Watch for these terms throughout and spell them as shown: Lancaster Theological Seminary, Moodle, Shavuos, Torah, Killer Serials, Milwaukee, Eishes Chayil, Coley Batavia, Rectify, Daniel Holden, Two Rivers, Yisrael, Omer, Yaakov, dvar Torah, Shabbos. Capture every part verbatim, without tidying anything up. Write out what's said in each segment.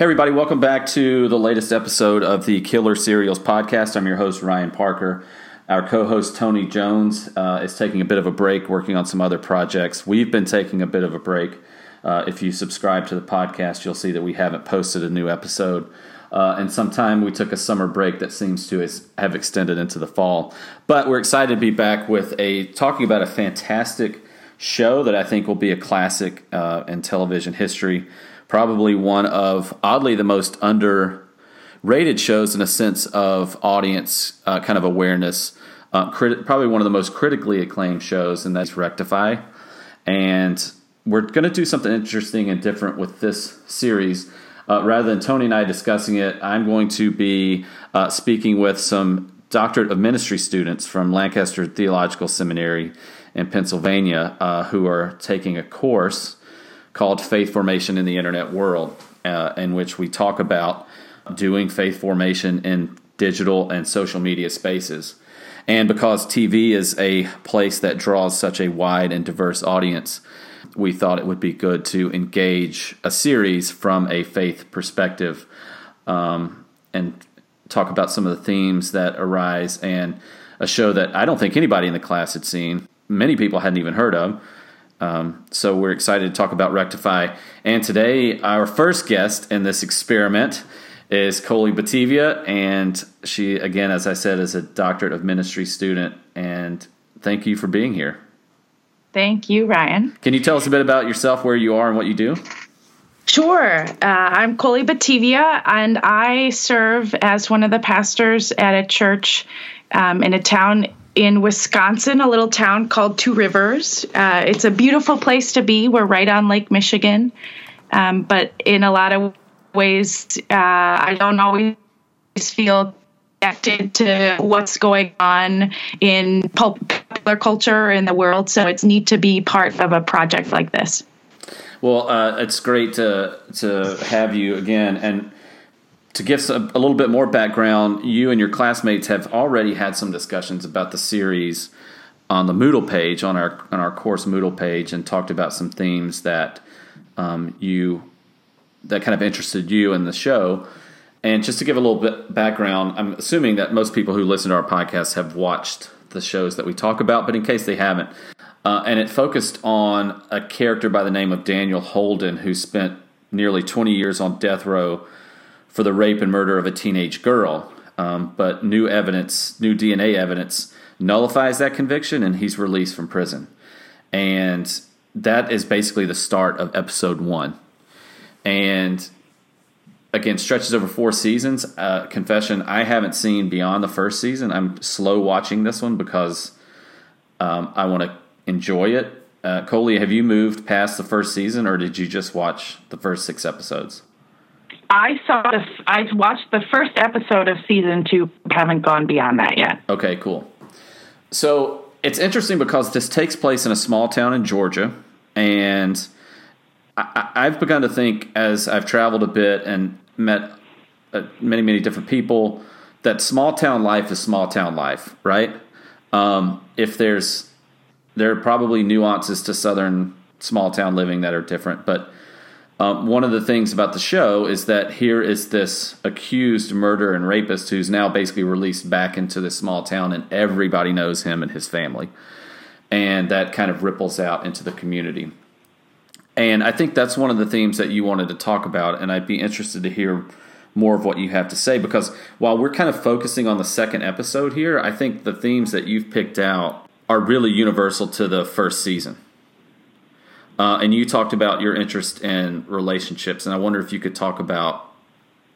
Hey, everybody. Welcome back to the latest episode of the Killer Serials podcast. I'm your host, Ryan Parker. Our co-host, Tony Jones, uh, is taking a bit of a break, working on some other projects. We've been taking a bit of a break. Uh, if you subscribe to the podcast, you'll see that we haven't posted a new episode. Uh, and sometime we took a summer break that seems to have extended into the fall. But we're excited to be back with a talking about a fantastic show that I think will be a classic uh, in television history. Probably one of, oddly, the most underrated shows in a sense of audience uh, kind of awareness. Uh, crit- probably one of the most critically acclaimed shows, and that's Rectify. And we're going to do something interesting and different with this series. Uh, rather than Tony and I discussing it, I'm going to be uh, speaking with some doctorate of ministry students from Lancaster Theological Seminary in Pennsylvania uh, who are taking a course called Faith Formation in the Internet World, uh, in which we talk about doing faith formation in digital and social media spaces. And because T V is a place that draws such a wide and diverse audience, we thought it would be good to engage a series from a faith perspective um, and talk about some of the themes that arise, and a show that I don't think anybody in the class had seen. Many people hadn't even heard of. Um, so we're excited to talk about Rectify. And today, our first guest in this experiment is Coley Batavia. And she, again, as I said, is a doctorate of ministry student. And thank you for being here. Thank you, Ryan. Can you tell us a bit about yourself, where you are, and what you do? Sure. Uh, I'm Coley Batavia, and I serve as one of the pastors at a church um, in a town in Wisconsin, a little town called Two Rivers. Uh, it's a beautiful place to be. We're right on Lake Michigan. Um, but in a lot of ways, uh, I don't always feel connected to what's going on in popular culture in the world. So it's neat to be part of a project like this. Well, uh, it's great to to have you again. And to give a little bit more background, you and your classmates have already had some discussions about the series on the Moodle page, on our on our course Moodle page, and talked about some themes that um, you that kind of interested you in the show. And just to give a little bit background, I'm assuming that most people who listen to our podcast have watched the shows that we talk about, but in case they haven't, uh, and it focused on a character by the name of Daniel Holden, who spent nearly twenty years on death row for the rape and murder of a teenage girl. Um, but new evidence, new D N A evidence, nullifies that conviction, and he's released from prison. And that is basically the start of episode one. And again, stretches over four seasons. Uh, confession, I haven't seen beyond the first season. I'm slow watching this one because um, I want to enjoy it. Uh, Coley, have you moved past the first season, or did you just watch the first six episodes? I saw this. I watched the first episode of season two. Haven't gone beyond that yet. Okay, cool. So it's interesting because this takes place in a small town in Georgia, and I, I've begun to think, as I've traveled a bit and met uh, many, many different people, that small town life is small town life, right? Um, if there's there are probably nuances to Southern small town living that are different, but Um, one of the things about the show is that here is this accused murderer and rapist who's now basically released back into this small town, and everybody knows him and his family. And that kind of ripples out into the community. And I think that's one of the themes that you wanted to talk about, and I'd be interested to hear more of what you have to say, because while we're kind of focusing on the second episode here, I think the themes that you've picked out are really universal to the first season. Uh, and you talked about your interest in relationships, and I wonder if you could talk about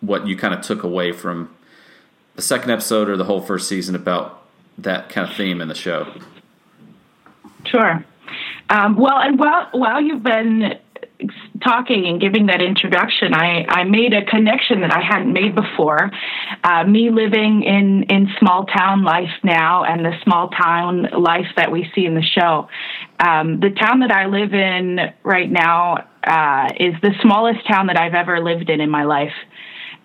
what you kind of took away from the second episode or the whole first season about that kind of theme in the show. Sure. Um, well, and while while you've been talking and giving that introduction, I, I made a connection that I hadn't made before. Uh, me living in, in small town life now, and the small town life that we see in the show. Um, the town that I live in right now uh, is the smallest town that I've ever lived in in my life.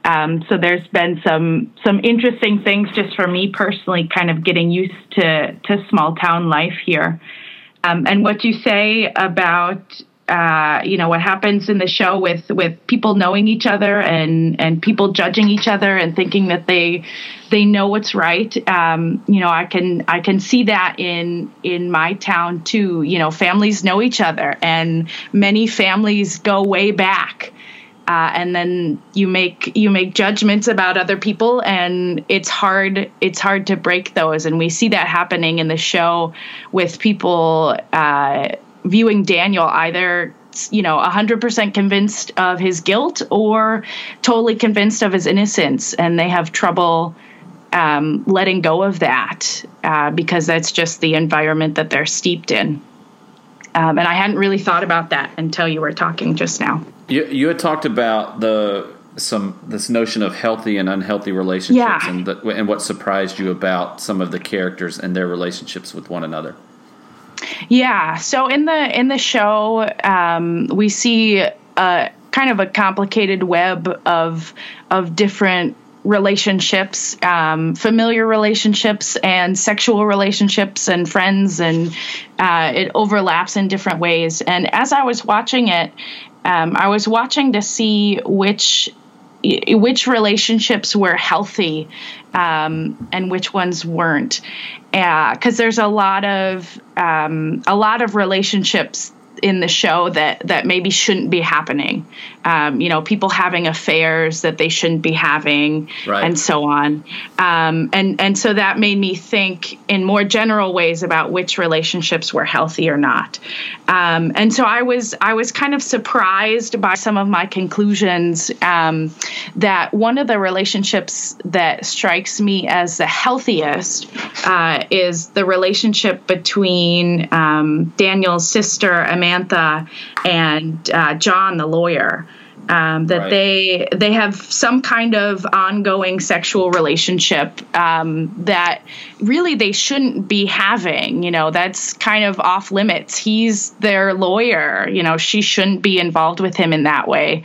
Um, so there's been some some interesting things just for me personally, kind of getting used to, to small town life here. Um, and what you say about uh, you know, what happens in the show with, with people knowing each other and, and people judging each other and thinking that they they know what's right. Um, you know, I can I can see that in in my town too. You know, families know each other, and many families go way back. Uh, and then you make you make judgments about other people, and it's hard it's hard to break those. And we see that happening in the show with people uh, viewing Daniel either, you know, one hundred percent convinced of his guilt or totally convinced of his innocence, and they have trouble um, letting go of that uh, because that's just the environment that they're steeped in. Um, and I hadn't really thought about that until you were talking just now. You, you had talked about the some this notion of healthy and unhealthy relationships, yeah. and the, and what surprised you about some of the characters and their relationships with one another. Yeah. So in the in the show, um, we see a kind of a complicated web of of different relationships, um, familiar relationships and sexual relationships and friends, and uh, it overlaps in different ways. And as I was watching it, um, I was watching to see which which relationships were healthy um, and which ones weren't, because uh, there's a lot of um, a lot of relationships in the show that, that maybe shouldn't be happening. Um, you know, people having affairs that they shouldn't be having, right. and so on. Um, and, and so that made me think in more general ways about which relationships were healthy or not. Um, and so I was, I was kind of surprised by some of my conclusions, um, that one of the relationships that strikes me as the healthiest, uh, is the relationship between, um, Daniel's sister, Amanda, Samantha and uh, John, the lawyer, um, that right. they they have some kind of ongoing sexual relationship um, that really they shouldn't be having. You know, that's kind of off limits. He's their lawyer. You know, she shouldn't be involved with him in that way.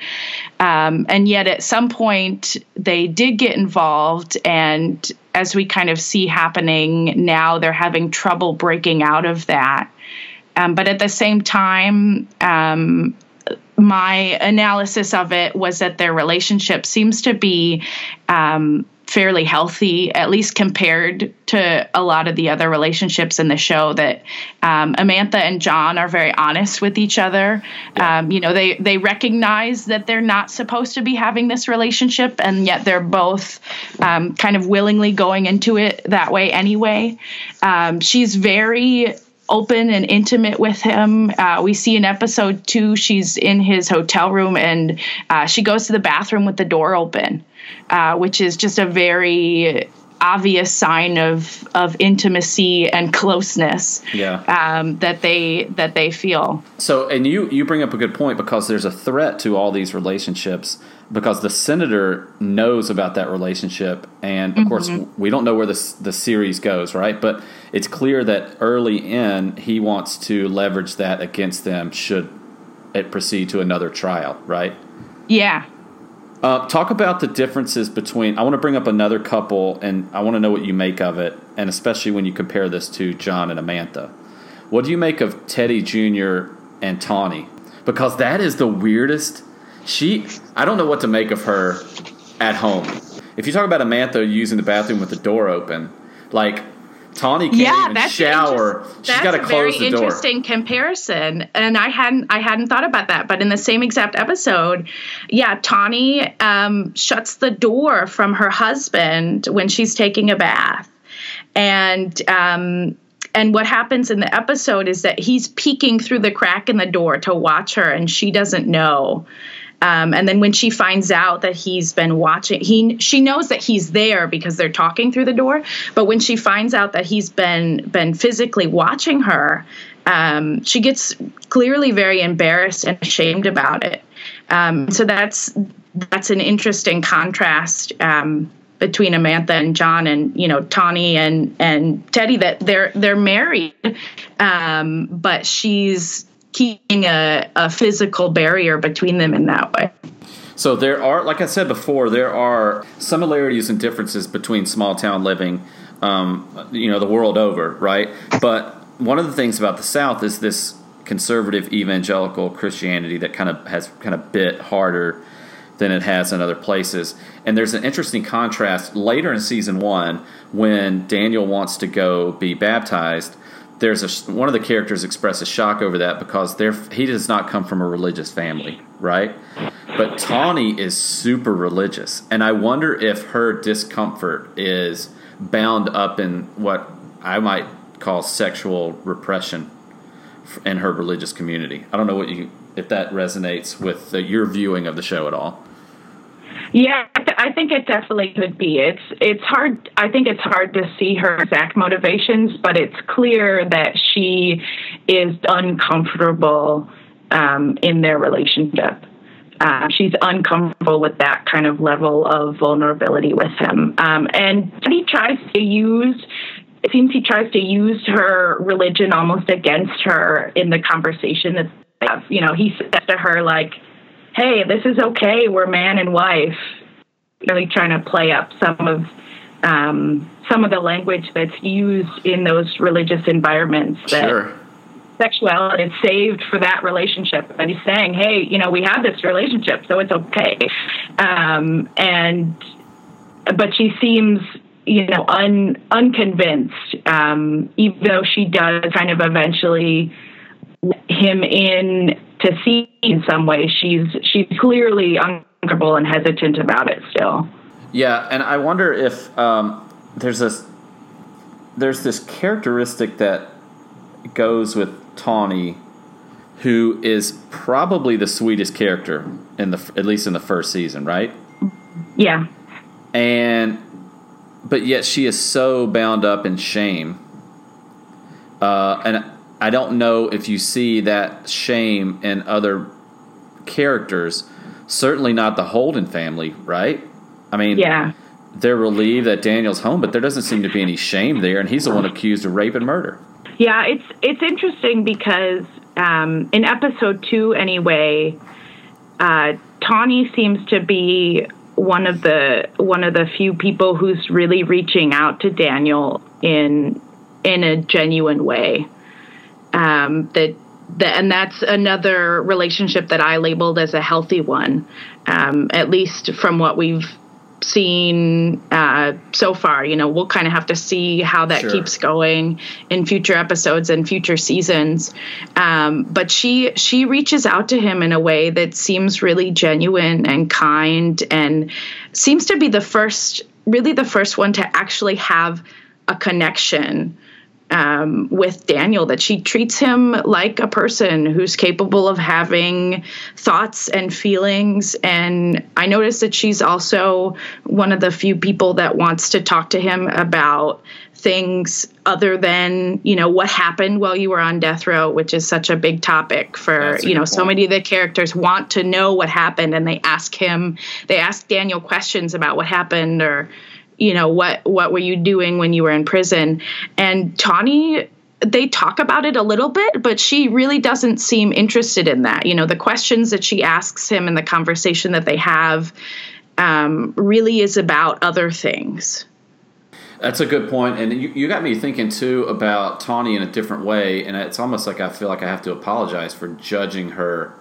Um, and yet at some point they did get involved, and as we kind of see happening now, they're having trouble breaking out of that. Um, but at the same time, um, my analysis of it was that their relationship seems to be um, fairly healthy, at least compared to a lot of the other relationships in the show, that um, Amantha and John are very honest with each other. Yeah. Um, you know, they, they recognize that they're not supposed to be having this relationship, and yet they're both um, kind of willingly going into it that way anyway. Um, she's very open and intimate with him. Uh, we see in episode two, she's in his hotel room, and uh, she goes to the bathroom with the door open, uh, which is just a very obvious sign of of intimacy and closeness yeah. um, that they that they feel. So, and you, you bring up a good point, because there's a threat to all these relationships, because the senator knows about that relationship, and of mm-hmm. course we don't know where this the series goes, right? But it's clear that early in he wants to leverage that against them should it proceed to another trial, right? Yeah. Uh, talk about the differences between – I want to bring up another couple, and I want to know what you make of it, and especially when you compare this to John and Amantha. What do you make of Teddy Junior and Tawny? Because that is the weirdest – She, I don't know what to make of her at home. If you talk about Amantha using the bathroom with the door open, like – Tawny can't yeah, even that's shower. She's got to close the door. That's a very interesting comparison, and I hadn't I hadn't thought about that. But in the same exact episode, yeah, Tawny um, shuts the door from her husband when she's taking a bath, and um, and what happens in the episode is that he's peeking through the crack in the door to watch her, and she doesn't know. Um, and then when she finds out that he's been watching, he she knows that he's there because they're talking through the door. But when she finds out that he's been been physically watching her, um, she gets clearly very embarrassed and ashamed about it. Um, so that's that's an interesting contrast um, between Amantha and John, and you know Tawny and and Teddy, that they're they're married, um, but she's keeping a, a physical barrier between them in that way. So there are, like I said before, there are similarities and differences between small town living, um, you know, the world over, right? But one of the things about the South is this conservative evangelical Christianity that kind of has kind of bit harder than it has in other places. And there's an interesting contrast later in season one when Daniel wants to go be baptized. There's a, one of the characters expresses shock over that because he does not come from a religious family, right? But Tawny is super religious, and I wonder if her discomfort is bound up in what I might call sexual repression in her religious community. I don't know what you if that resonates with the, your viewing of the show at all. Yeah, I, th- I think it definitely could be. It's it's hard. I think it's hard to see her exact motivations, but it's clear that she is uncomfortable um, in their relationship. Uh, she's uncomfortable with that kind of level of vulnerability with him, um, and he tries to use. It seems he tries to use her religion almost against her in the conversation that they have. You know, he says to her like, "Hey, this is okay. We're man and wife." Really trying to play up some of um, some of the language that's used in those religious environments. That sure. Sexuality is saved for that relationship, and he's saying, "Hey, you know, we have this relationship, so it's okay." Um, and but she seems, you know, un unconvinced, um, even though she does kind of eventually let him in. To see in some way, she's she's clearly uncomfortable and hesitant about it still. Yeah, and I wonder if um, there's this there's this characteristic that goes with Tawny, who is probably the sweetest character in the at least in the first season, right? Yeah. And but yet she is so bound up in shame, uh, and. I don't know if you see that shame in other characters, certainly not the Holden family, right? I mean, yeah. They're relieved that Daniel's home, but there doesn't seem to be any shame there, and he's the one accused of rape and murder. Yeah, it's it's interesting because um, in episode two anyway, uh, Tawny seems to be one of the one of the few people who's really reaching out to Daniel in in a genuine way. Um, that, that, and that's another relationship that I labeled as a healthy one, um, at least from what we've seen uh, so far. You know, we'll kind of have to see how that sure. keeps going in future episodes and future seasons. Um, but she she reaches out to him in a way that seems really genuine and kind, and seems to be the first, really the first one to actually have a connection. Um, with Daniel, that she treats him like a person who's capable of having thoughts and feelings. And I noticed that she's also one of the few people that wants to talk to him about things other than, you know, what happened while you were on death row, which is such a big topic for, you know, point. So many of the characters want to know what happened, and they ask him, they ask Daniel questions about what happened, or, you know, what, what were you doing when you were in prison? And Tawny, they talk about it a little bit, but she really doesn't seem interested in that. You know, the questions that she asks him and the conversation that they have um, really is about other things. That's a good point. And you, you got me thinking, too, about Tawny in a different way. And it's almost like I feel like I have to apologize for judging her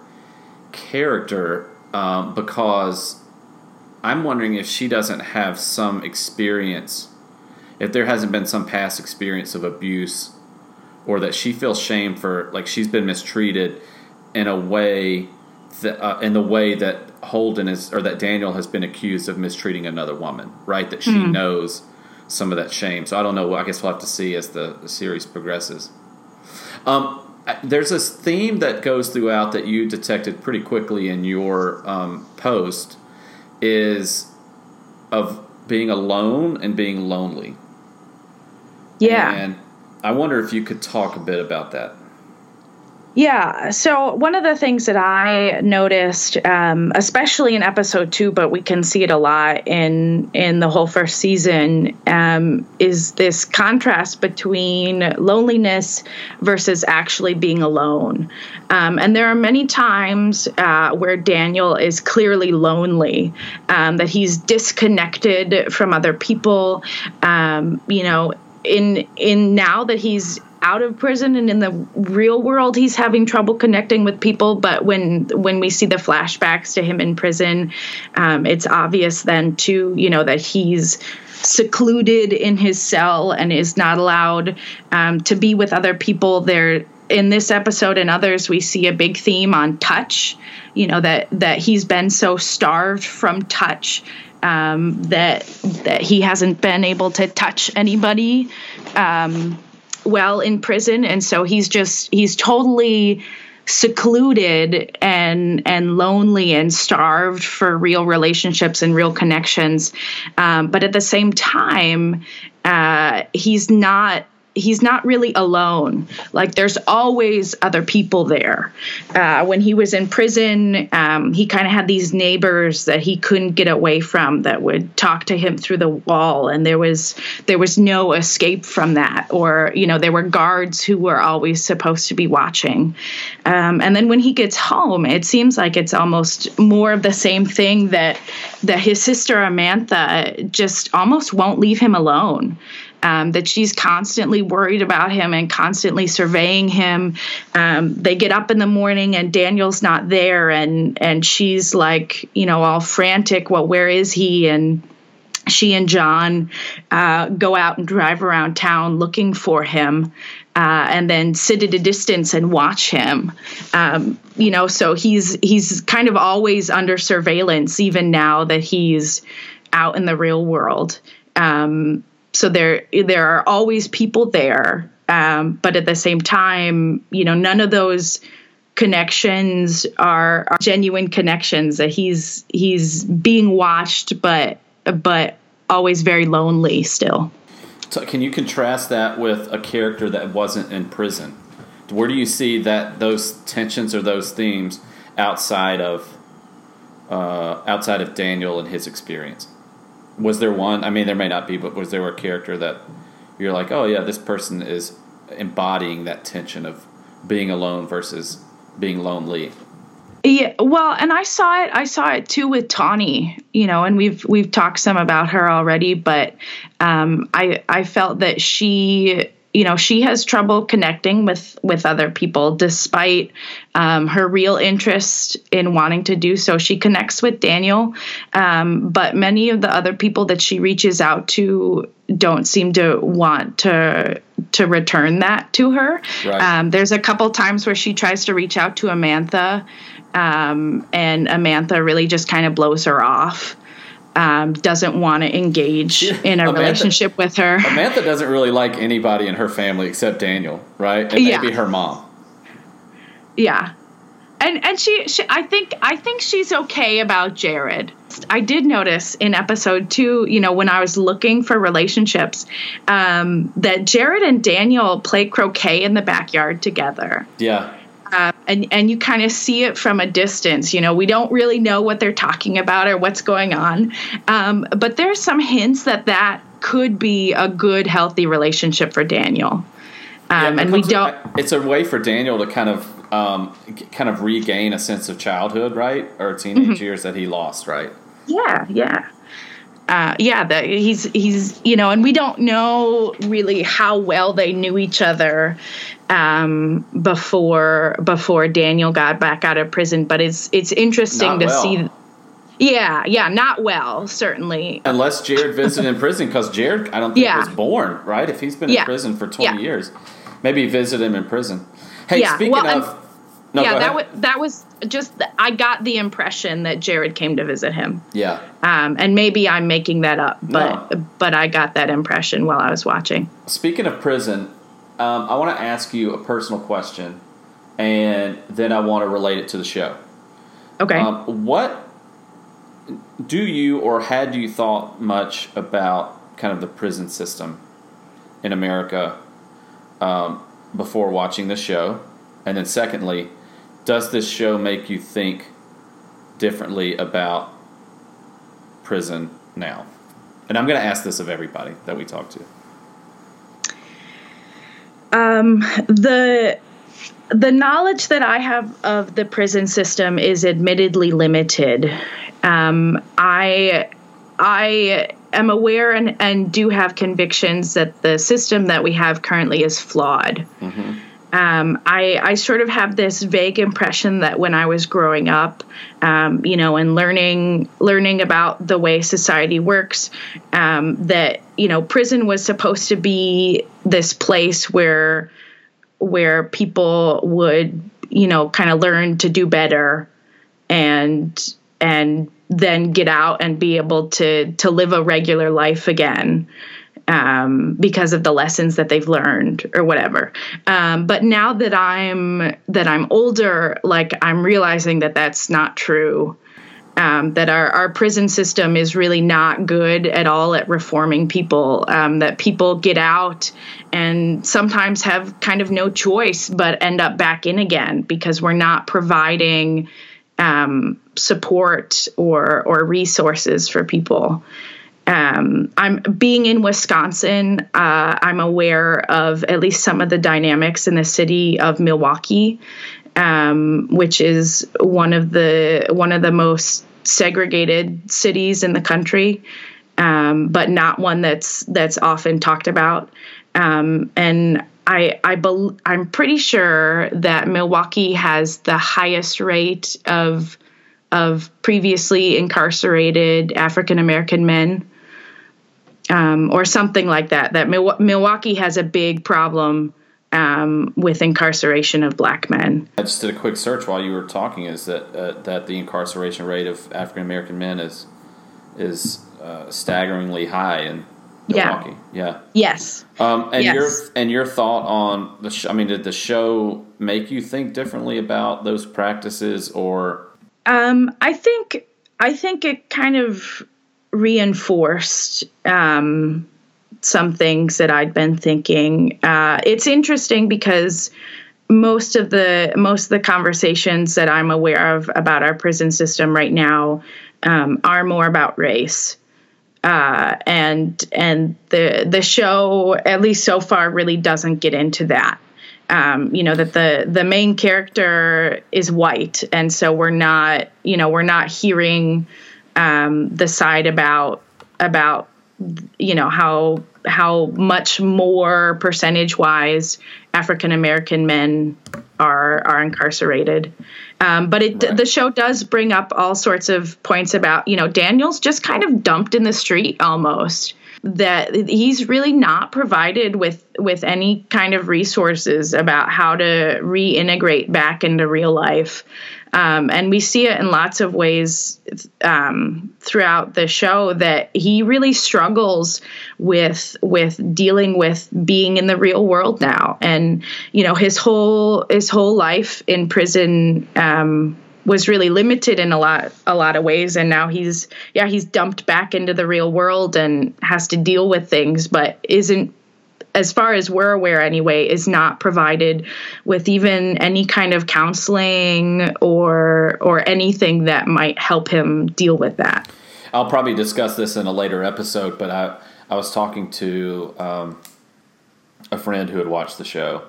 character um, because I'm wondering if she doesn't have some experience, if there hasn't been some past experience of abuse, or that she feels shame for, like she's been mistreated in a way that, uh, in the way that Holden is, or that Daniel has been accused of mistreating another woman, right? That she mm. knows some of that shame. So I don't know. I guess we'll have to see as the, the series progresses. Um, there's this theme that goes throughout that you detected pretty quickly in your um, post. Is of being alone and being lonely. Yeah. And I wonder if you could talk a bit about that. Yeah. So one of the things that I noticed, um, especially in episode two, but we can see it a lot in in the whole first season, um, is this contrast between loneliness versus actually being alone. Um, and there are many times uh, where Daniel is clearly lonely, um, that he's disconnected from other people. Um, you know, in in now that he's out of prison and in the real world, he's having trouble connecting with people. But when when we see the flashbacks to him in prison, um, it's obvious then, too, you know, that he's secluded in his cell and is not allowed um, to be with other people there. In this episode and others, we see a big theme on touch, you know, that that he's been so starved from touch um, that that he hasn't been able to touch anybody um, well in prison. And so he's just he's totally secluded and and lonely and starved for real relationships and real connections. Um, but at the same time, uh, he's not. He's not really alone. Like, there's always other people there. Uh, when he was in prison, um, he kind of had these neighbors that he couldn't get away from that would talk to him through the wall. And there was there was no escape from that. Or, you know, there were guards who were always supposed to be watching. Um, and then when he gets home, it seems like it's almost more of the same thing, that that his sister Amantha just almost won't leave him alone. Um, that she's constantly worried about him and constantly surveying him. Um, they get up in the morning and Daniel's not there, and and she's like, you know, all frantic. Well, where is he? And she and John uh, go out and drive around town looking for him, uh, and then sit at a distance and watch him. Um, you know, so he's he's kind of always under surveillance, even now that he's out in the real world. Um, So there there are always people there, um, but at the same time, you know, none of those connections are, are genuine connections. That he's he's being watched, but but always very lonely still. So can you contrast that with a character that wasn't in prison? Where do you see that those tensions or those themes outside of uh, outside of Daniel and his experience? Was there one? I mean, there may not be, but was there a character that you're like, oh, yeah, this person is embodying that tension of being alone versus being lonely? Yeah, well, and I saw it. I saw it, too, with Tawny, you know, and we've we've talked some about her already. But um, I, I felt that she, you know, she has trouble connecting with with other people despite um, her real interest in wanting to do so. She connects with Daniel, um, but many of the other people that she reaches out to don't seem to want to to return that to her. Right. Um, there's a couple times where she tries to reach out to Amantha, um, and Amantha really just kind of blows her off. Um, doesn't want to engage in a Amantha, relationship with her. Amantha doesn't really like anybody in her family except Daniel, right? And yeah. Maybe her mom. Yeah, and and she, she, I think, I think she's okay about Jared. I did notice in episode two, you know, when I was looking for relationships, um, that Jared and Daniel play croquet in the backyard together. Yeah. Uh, and, and you kind of see it from a distance. You know, we don't really know what they're talking about or what's going on. Um, but there's some hints that that could be a good, healthy relationship for Daniel. Um, yeah, and we don't. A, it's a way for Daniel to kind of um, kind of regain a sense of childhood, right? Or teenage mm-hmm. years that he lost, right? Yeah, yeah. Uh, yeah, the, he's he's you know, and we don't know really how well they knew each other um, before before Daniel got back out of prison. But it's it's interesting to see. Yeah, yeah, not well, certainly. Unless Jared visited in prison, because Jared, I don't think yeah. was born right. If he's been yeah. in prison for twenty yeah. years, maybe visit him in prison. Hey, yeah. speaking well, of. I'm, No, yeah, that was, that was just, I got the impression that Jared came to visit him. Yeah. Um, and maybe I'm making that up, but no. but I got that impression while I was watching. Speaking of prison, um, I want to ask you a personal question, and then I want to relate it to the show. Okay. Um, what do you or had you thought much about kind of the prison system in America um, before watching this show? And then secondly, does this show make you think differently about prison now? And I'm going to ask this of everybody that we talk to. Um, the the knowledge that I have of the prison system is admittedly limited. Um, I I am aware and, and do have convictions that the system that we have currently is flawed. Mm-hmm. Um, I, I sort of have this vague impression that when I was growing up, um, you know, and learning learning about the way society works, um, that, you know, prison was supposed to be this place where where people would, you know, kind of learn to do better and and then get out and be able to to live a regular life again. Um, because of the lessons that they've learned or whatever. Um, but now that I'm that I'm older, like I'm realizing that that's not true, um, that our, our prison system is really not good at all at reforming people, um, that people get out and sometimes have kind of no choice but end up back in again because we're not providing um, support or, or resources for people. Um, I'm being in Wisconsin. Uh, I'm aware of at least some of the dynamics in the city of Milwaukee, um, which is one of the one of the most segregated cities in the country, um, but not one that's that's often talked about. Um, and I, I be- I'm pretty sure that Milwaukee has the highest rate of of previously incarcerated African-American men, um, or something like that, that Mil- Milwaukee has a big problem um, with incarceration of black men. I just did a quick search while you were talking, is that uh, that the incarceration rate of African-American men is is uh, staggeringly high in Milwaukee. Yeah. yeah. Yes. Um, and yes. your and your thought on, the sh- I mean, did the show make you think differently about those practices, or... Um, I think I think it kind of reinforced um, some things that I'd been thinking. Uh, it's interesting because most of the most of the conversations that I'm aware of about our prison system right now um, are more about race, uh, and and the the show, at least so far, really doesn't get into that. Um, you know, that the, the main character is white. And so we're not, you know, we're not hearing, um, the side about, about, you know, how, how much more percentage wise African-American men are, are incarcerated. Um, but it, right. the show does bring up all sorts of points about, you know, Daniel's just kind of dumped in the street almost. That he's really not provided with, with any kind of resources about how to reintegrate back into real life. Um, and we see it in lots of ways um, throughout the show that he really struggles with with dealing with being in the real world now. And, you know, his whole his whole life in prison um was really limited in a lot, a lot of ways. And now he's, yeah, he's dumped back into the real world and has to deal with things, but isn't, as far as we're aware anyway, is not provided with even any kind of counseling or, or anything that might help him deal with that. I'll probably discuss this in a later episode, but I, I was talking to um, a friend who had watched the show.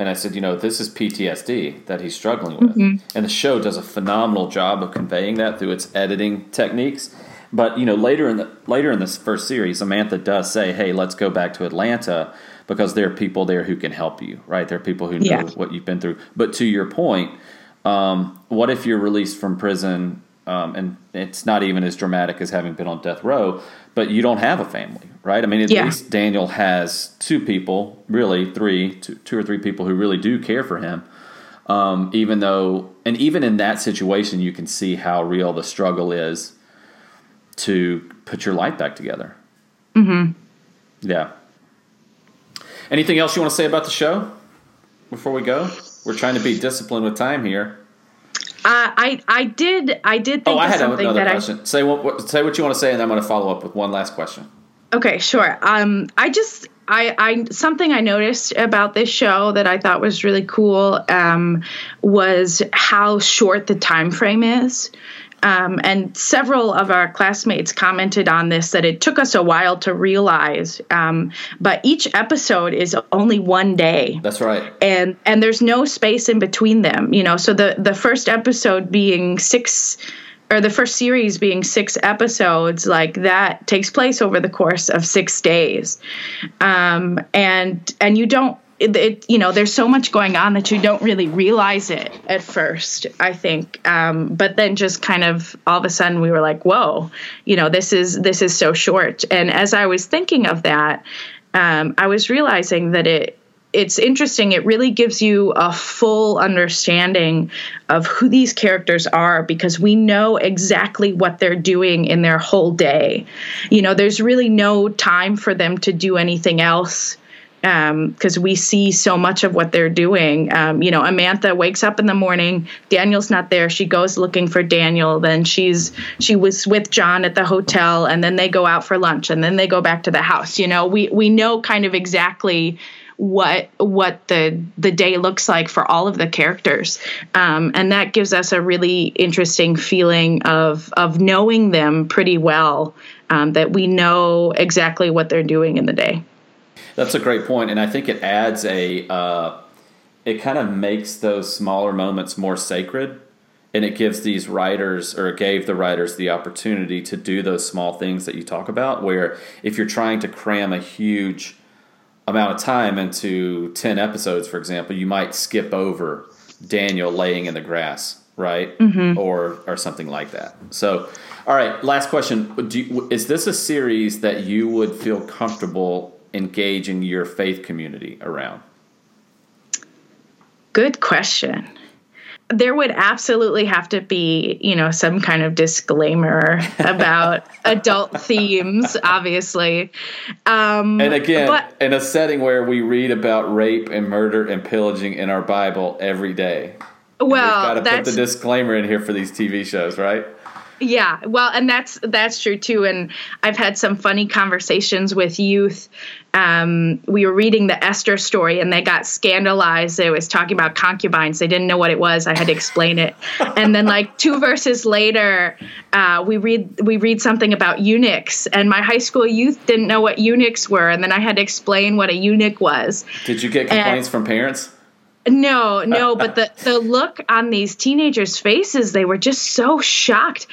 And I said, you know, this is P T S D that he's struggling with. Mm-hmm. And the show does a phenomenal job of conveying that through its editing techniques. But, you know, later in the later in this first series, Samantha does say, hey, let's go back to Atlanta because there are people there who can help you, right? There are people who know yeah. what you've been through. But to your point, um, what if you're released from prison um, and it's not even as dramatic as having been on death row, but you don't have a family? Right. I mean, at yeah. least Daniel has two people, really three, two, two or three people who really do care for him. Um, even though and even in that situation, you can see how real the struggle is to put your life back together. Mm-hmm. Yeah. Anything else you want to say about the show before we go? We're trying to be disciplined with time here. Uh, I I did. I did. Think oh, I had something another that question. I, say what say what you want to say. And I'm going to follow up with one last question. Okay, sure. Um, I just, I, I, something I noticed about this show that I thought was really cool, um, was how short the time frame is. Um, and several of our classmates commented on this, that it took us a while to realize. Um, but each episode is only one day. That's right. And, and there's no space in between them, you know, so the, the first episode being six or the first series being six episodes, like that takes place over the course of six days. Um, and, and you don't, it, it, you know, there's so much going on that you don't really realize it at first, I think. Um, but then just kind of all of a sudden we were like, whoa, you know, this is, this is so short. And as I was thinking of that, um, I was realizing that it, it's interesting. It really gives you a full understanding of who these characters are, because we know exactly what they're doing in their whole day. You know, there's really no time for them to do anything else, because um, we see so much of what they're doing. Um, you know, Amantha wakes up in the morning. Daniel's not there. She goes looking for Daniel. Then she's she was with John at the hotel, and then they go out for lunch, and then they go back to the house. You know, we we know kind of exactly what what the the day looks like for all of the characters, um, and that gives us a really interesting feeling of of knowing them pretty well, um, that we know exactly what they're doing in the day. That's a great point, and I think it adds a uh, it kind of makes those smaller moments more sacred, and it gives these writers, or it gave the writers, the opportunity to do those small things that you talk about, where if you're trying to cram a huge amount of time into ten episodes, for example, you might skip over Daniel laying in the grass, right? Mm-hmm. Or or something like that. So, all right, last question. Do you, is this a series that you would feel comfortable engaging your faith community around? Good question. There would absolutely have to be, you know, some kind of disclaimer about adult themes, obviously. Um, and again, but, in a setting where we read about rape and murder and pillaging in our Bible every day. Well, we've got to put the disclaimer in here for these T V shows, right? Yeah, well, and that's that's true, too. And I've had some funny conversations with youth. Um, we were reading the Esther story, and they got scandalized. It was talking about concubines. They didn't know what it was. I had to explain it. And then, like, two verses later, uh, we read we read something about eunuchs. And my high school youth didn't know what eunuchs were. And then I had to explain what a eunuch was. Did you get complaints and, from parents? No, no, but the, the look on these teenagers' faces, they were just so shocked.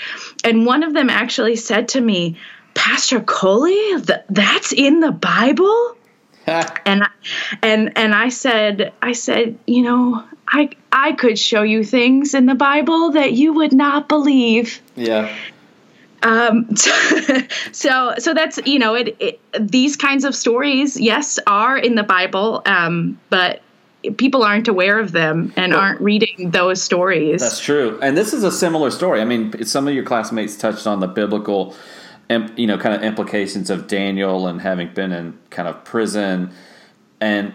And one of them actually said to me, Pastor Coley, th- that's in the Bible? and I, and and I said, I said, you know, I I could show you things in the Bible that you would not believe. Yeah. Um, so, so that's, you know, it, it these kinds of stories, yes, are in the Bible, um, but people aren't aware of them and aren't reading those stories. That's true. And this is a similar story. I mean, some of your classmates touched on the biblical, you know, kind of implications of Daniel and having been in kind of prison. And,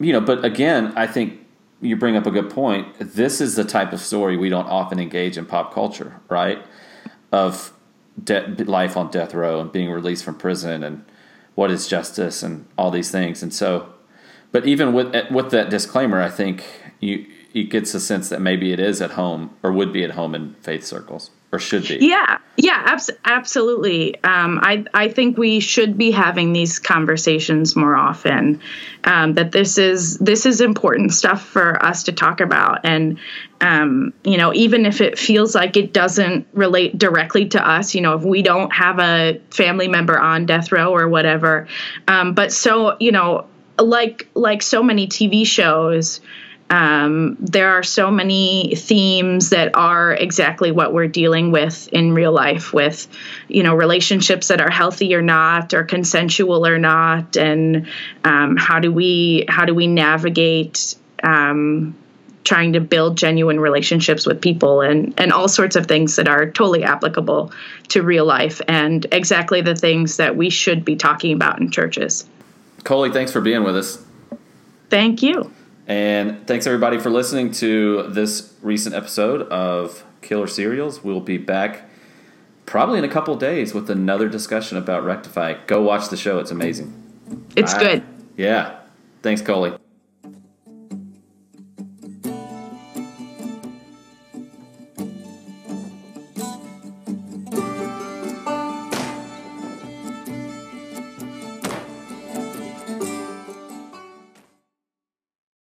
you know, but again, I think you bring up a good point. This is the type of story we don't often engage in pop culture, right? Of de- life on death row and being released from prison and what is justice and all these things. And so, but even with with that disclaimer, I think you it gets a sense that maybe it is at home, or would be at home in faith circles, or should be. Yeah, yeah, abs- absolutely. Um, I I think we should be having these conversations more often. Um, that this is this is important stuff for us to talk about, and um, you know, even if it feels like it doesn't relate directly to us, you know, if we don't have a family member on death row or whatever. Um, but so you know. Like like so many T V shows, um, there are so many themes that are exactly what we're dealing with in real life, with, you know, relationships that are healthy or not, or consensual or not, and um, how do we how do we navigate um, trying to build genuine relationships with people, and, and all sorts of things that are totally applicable to real life, and exactly the things that we should be talking about in churches. Coley, thanks for being with us. Thank you. And thanks, everybody, for listening to this recent episode of Killer Serials. We'll be back probably in a couple days with another discussion about Rectify. Go watch the show. It's amazing. It's Bye. Good. Yeah. Thanks, Coley.